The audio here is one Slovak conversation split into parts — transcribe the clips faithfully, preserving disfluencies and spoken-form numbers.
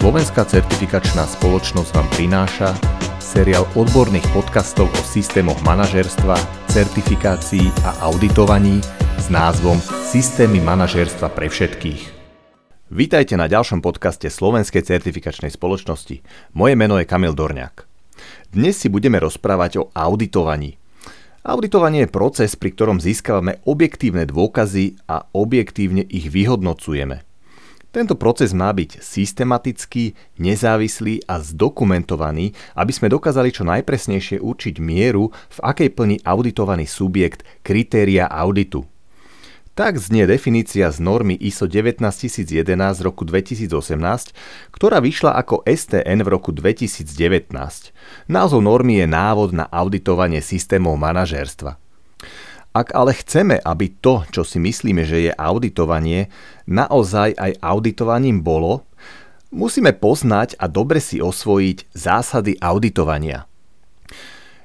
Slovenská certifikačná spoločnosť vám prináša seriál odborných podcastov o systémoch manažérstva, certifikácií a auditovaní s názvom Systémy manažérstva pre všetkých. Vítajte na ďalšom podcaste Slovenskej certifikačnej spoločnosti. Moje meno je Kamil Dorniak. Dnes si budeme rozprávať o auditovaní. Auditovanie je proces, pri ktorom získavame objektívne dôkazy a objektívne ich vyhodnocujeme. Tento proces má byť systematický, nezávislý a zdokumentovaný, aby sme dokázali čo najpresnejšie určiť mieru, v akej plní auditovaný subjekt kritéria auditu. Tak znie definícia z normy í es o devätnásťtisícjedenásť z roku dvetisícosemnásť, ktorá vyšla ako es té en v roku dvetisícdevätnásť. Názov normy je návod na auditovanie systémov manažérstva. Ak ale chceme, aby to, čo si myslíme, že je auditovanie, naozaj aj auditovaním bolo, musíme poznať a dobre si osvojiť zásady auditovania.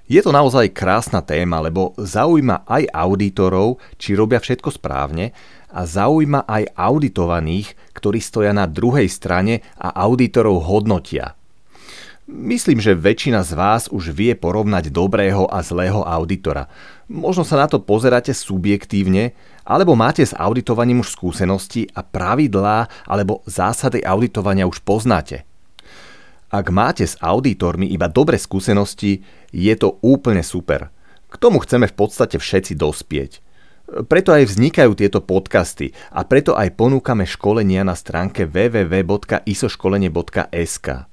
Je to naozaj krásna téma, lebo zaujíma aj auditorov, či robia všetko správne, a zaujíma aj auditovaných, ktorí stoja na druhej strane a auditorov hodnotia. Myslím, že väčšina z vás už vie porovnať dobrého a zlého auditora. Možno sa na to pozeráte subjektívne, alebo máte s auditovaním už skúsenosti a pravidlá alebo zásady auditovania už poznáte. Ak máte s auditormi iba dobré skúsenosti, je to úplne super. K tomu chceme v podstate všetci dospieť. Preto aj vznikajú tieto podcasty a preto aj ponúkame školenia na stránke www bodka iso skolenie bodka es ká.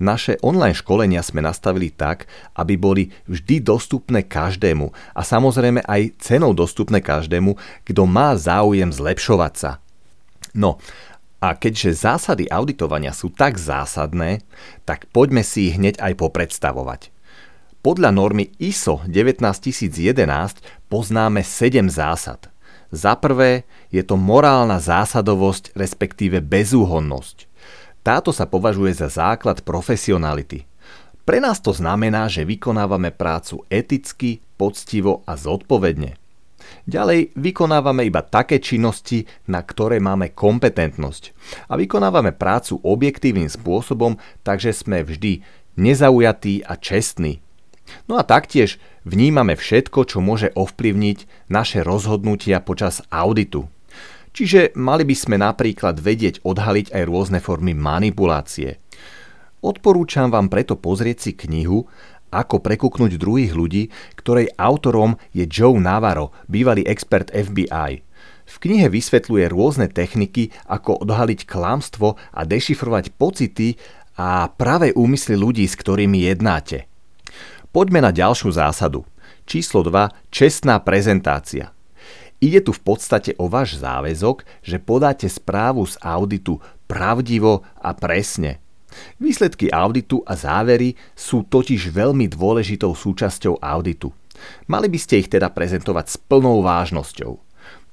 Naše online školenia sme nastavili tak, aby boli vždy dostupné každému a samozrejme aj cenou dostupné každému, kto má záujem zlepšovať sa. No a keďže zásady auditovania sú tak zásadné, tak poďme si ich hneď aj popredstavovať. Podľa normy í es o devätnásťtisícjedenásť poznáme sedem zásad. Za prvé je to morálna zásadovosť, respektíve bezúhonnosť. Táto sa považuje za základ profesionality. Pre nás to znamená, že vykonávame prácu eticky, poctivo a zodpovedne. Ďalej vykonávame iba také činnosti, na ktoré máme kompetentnosť. A vykonávame prácu objektívnym spôsobom, takže sme vždy nezaujatí a čestní. No a taktiež vnímame všetko, čo môže ovplyvniť naše rozhodnutia počas auditu. Čiže mali by sme napríklad vedieť odhaliť aj rôzne formy manipulácie. Odporúčam vám preto pozrieť si knihu Ako prekuknúť druhých ľudí, ktorej autorom je Joe Navarro, bývalý expert ef bí aj. V knihe vysvetľuje rôzne techniky, ako odhaliť klamstvo a dešifrovať pocity a pravé úmysly ľudí, s ktorými jednáte. Poďme na ďalšiu zásadu. Číslo dva. Čestná prezentácia. Ide tu v podstate o váš záväzok, že podáte správu z auditu pravdivo a presne. Výsledky auditu a závery sú totiž veľmi dôležitou súčasťou auditu. Mali by ste ich teda prezentovať s plnou vážnosťou.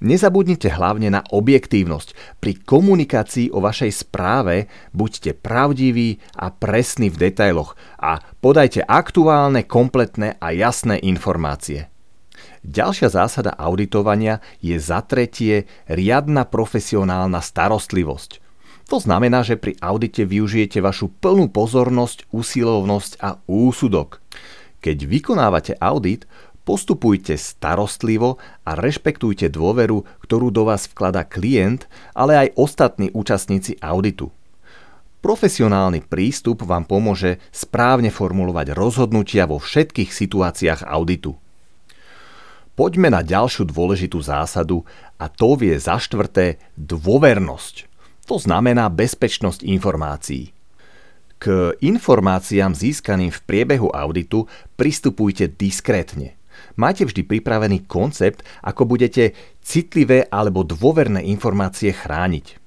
Nezabudnite hlavne na objektívnosť. Pri komunikácii o vašej správe buďte pravdiví a presní v detailoch a podajte aktuálne, kompletné a jasné informácie. Ďalšia zásada auditovania je za tretie riadna profesionálna starostlivosť. To znamená, že pri audite využijete vašu plnú pozornosť, usilovnosť a úsudok. Keď vykonávate audit, postupujte starostlivo a rešpektujte dôveru, ktorú do vás vkladá klient, ale aj ostatní účastníci auditu. Profesionálny prístup vám pomôže správne formulovať rozhodnutia vo všetkých situáciách auditu. Poďme na ďalšiu dôležitú zásadu a to je za štvrté dôvernosť. To znamená bezpečnosť informácií. K informáciám získaným v priebehu auditu pristupujte diskrétne. Majte vždy pripravený koncept, ako budete citlivé alebo dôverné informácie chrániť.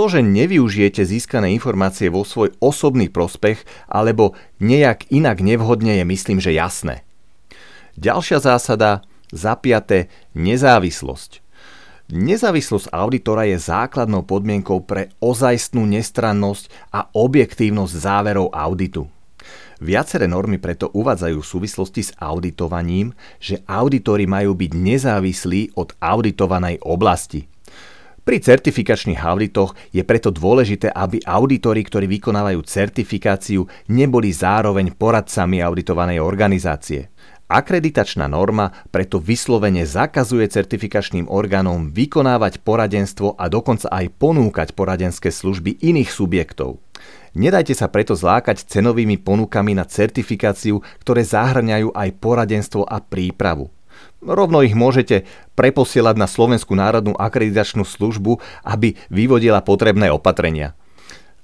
To, že nevyužijete získané informácie vo svoj osobný prospech alebo nejak inak nevhodne, je myslím, že jasné. Ďalšia zásada. Za piate, nezávislosť. Nezávislosť auditora je základnou podmienkou pre ozajstnú nestrannosť a objektívnosť záverov auditu. Viaceré normy preto uvádzajú v súvislosti s auditovaním, že auditori majú byť nezávislí od auditovanej oblasti. Pri certifikačných auditoch je preto dôležité, aby auditori, ktorí vykonávajú certifikáciu, neboli zároveň poradcami auditovanej organizácie. Akreditačná norma preto vyslovene zakazuje certifikačným orgánom vykonávať poradenstvo a dokonca aj ponúkať poradenské služby iných subjektov. Nedajte sa preto zlákať cenovými ponukami na certifikáciu, ktoré zahŕňajú aj poradenstvo a prípravu. Rovno ich môžete preposielať na Slovenskú národnú akreditačnú službu, aby vyvodila potrebné opatrenia.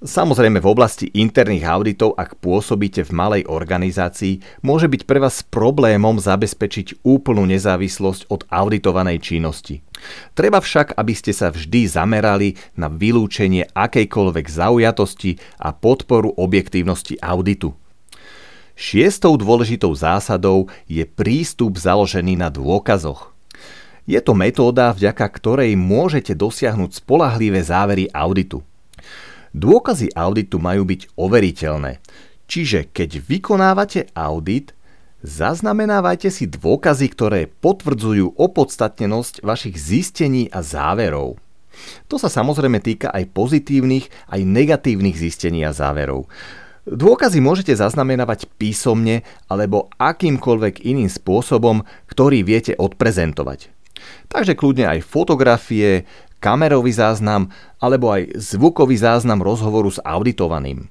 Samozrejme, v oblasti interných auditov, ak pôsobíte v malej organizácii, môže byť pre vás problémom zabezpečiť úplnú nezávislosť od auditovanej činnosti. Treba však, aby ste sa vždy zamerali na vylúčenie akejkoľvek zaujatosti a podporu objektívnosti auditu. Šiestou dôležitou zásadou je prístup založený na dôkazoch. Je to metóda, vďaka ktorej môžete dosiahnuť spoľahlivé závery auditu. Dôkazy auditu majú byť overiteľné, čiže keď vykonávate audit, zaznamenávajte si dôkazy, ktoré potvrdzujú opodstatnenosť vašich zistení a záverov. To sa samozrejme týka aj pozitívnych, aj negatívnych zistení a záverov. Dôkazy môžete zaznamenávať písomne alebo akýmkoľvek iným spôsobom, ktorý viete odprezentovať. Takže kľudne aj fotografie, kamerový záznam alebo aj zvukový záznam rozhovoru s auditovaným.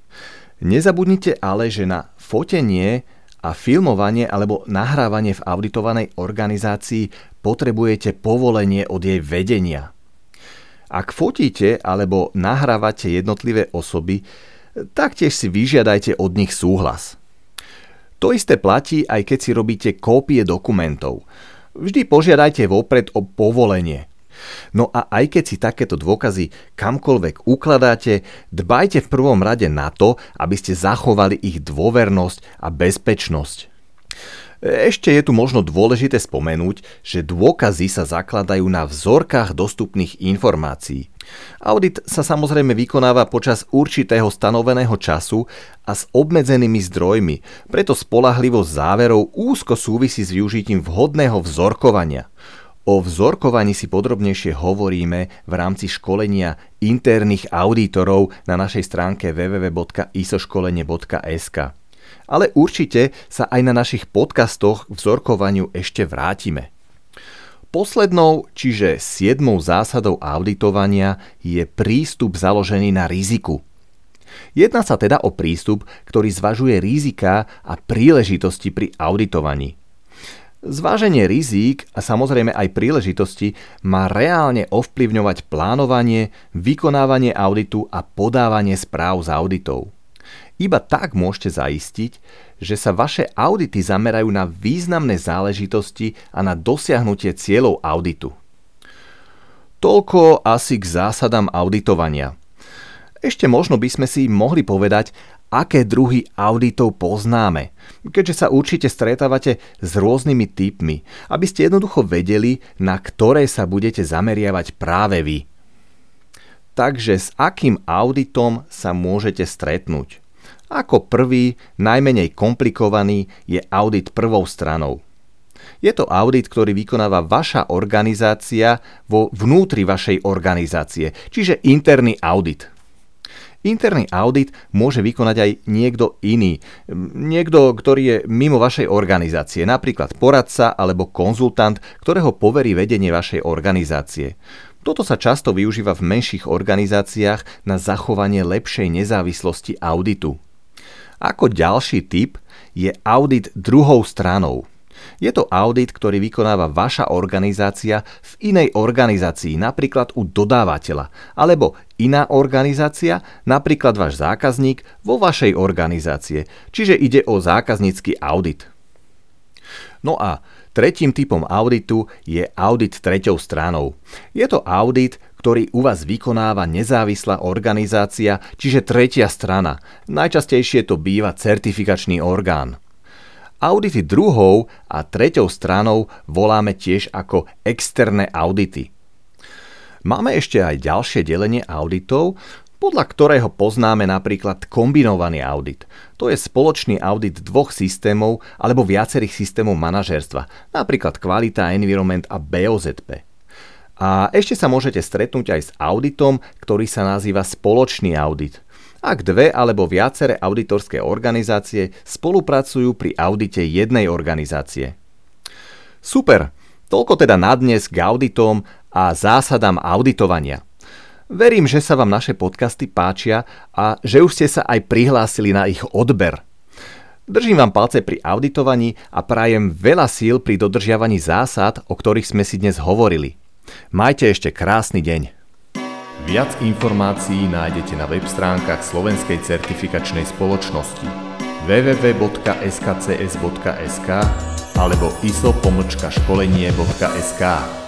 Nezabudnite ale, že na fotenie a filmovanie alebo nahrávanie v auditovanej organizácii potrebujete povolenie od jej vedenia. Ak fotíte alebo nahrávate jednotlivé osoby, taktiež si vyžiadajte od nich súhlas. To isté platí aj keď si robíte kópie dokumentov. Vždy požiadajte vopred o povolenie. No a aj keď si takéto dôkazy kamkoľvek ukladáte, dbajte v prvom rade na to, aby ste zachovali ich dôvernosť a bezpečnosť. Ešte je tu možno dôležité spomenúť, že dôkazy sa zakladajú na vzorkách dostupných informácií. Audit sa samozrejme vykonáva počas určitého stanoveného času a s obmedzenými zdrojmi, preto spoľahlivosť záverov úzko súvisí s využitím vhodného vzorkovania. O vzorkovaní si podrobnejšie hovoríme v rámci školenia interných auditorov na našej stránke w w w bodka iso skolenie bodka s k. Ale určite sa aj na našich podcastoch k vzorkovaniu ešte vrátime. Poslednou, čiže siedmou zásadou auditovania je prístup založený na riziku. Jedná sa teda o prístup, ktorý zvažuje riziká a príležitosti pri auditovaní. Zváženie rizík a samozrejme aj príležitosti má reálne ovplyvňovať plánovanie, vykonávanie auditu a podávanie správ z auditov. Iba tak môžete zaistiť, že sa vaše audity zamerajú na významné záležitosti a na dosiahnutie cieľov auditu. Toľko asi k zásadám auditovania. Ešte možno by sme si mohli povedať, aké druhy auditov poznáme, keďže sa určite stretávate s rôznymi typmi, aby ste jednoducho vedeli, na ktoré sa budete zameriavať práve vy. Takže s akým auditom sa môžete stretnúť? Ako prvý, najmenej komplikovaný, je audit prvou stranou. Je to audit, ktorý vykonáva vaša organizácia vo vnútri vašej organizácie, čiže interný audit. Interný audit môže vykonať aj niekto iný, niekto, ktorý je mimo vašej organizácie, napríklad poradca alebo konzultant, ktorého poverí vedenie vašej organizácie. Toto sa často využíva v menších organizáciách na zachovanie lepšej nezávislosti auditu. Ako ďalší typ je audit druhou stranou. Je to audit, ktorý vykonáva vaša organizácia v inej organizácii, napríklad u dodávateľa, alebo iná organizácia, napríklad váš zákazník, vo vašej organizácie. Čiže ide o zákaznícky audit. No a tretím typom auditu je audit treťou stranou. Je to audit, ktorý u vás vykonáva nezávislá organizácia, čiže tretia strana. Najčastejšie to býva certifikačný orgán. Audity druhou a treťou stranou voláme tiež ako externé audity. Máme ešte aj ďalšie delenie auditov, podľa ktorého poznáme napríklad kombinovaný audit. To je spoločný audit dvoch systémov alebo viacerých systémov manažérstva, napríklad kvalita, environment a bé o zet pé. A ešte sa môžete stretnúť aj s auditom, ktorý sa nazýva spoločný audit. Ak dve alebo viaceré auditorské organizácie spolupracujú pri audite jednej organizácie. Super, toľko teda na dnes k auditom a zásadám auditovania. Verím, že sa vám naše podcasty páčia a že už ste sa aj prihlásili na ich odber. Držím vám palce pri auditovaní a prajem veľa síl pri dodržiavaní zásad, o ktorých sme si dnes hovorili. Majte ešte krásny deň. Viac informácií nájdete na web stránkach Slovenskej certifikačnej spoločnosti w w w bodka s k c s bodka s k alebo iso pomlčka školenie bodka s k.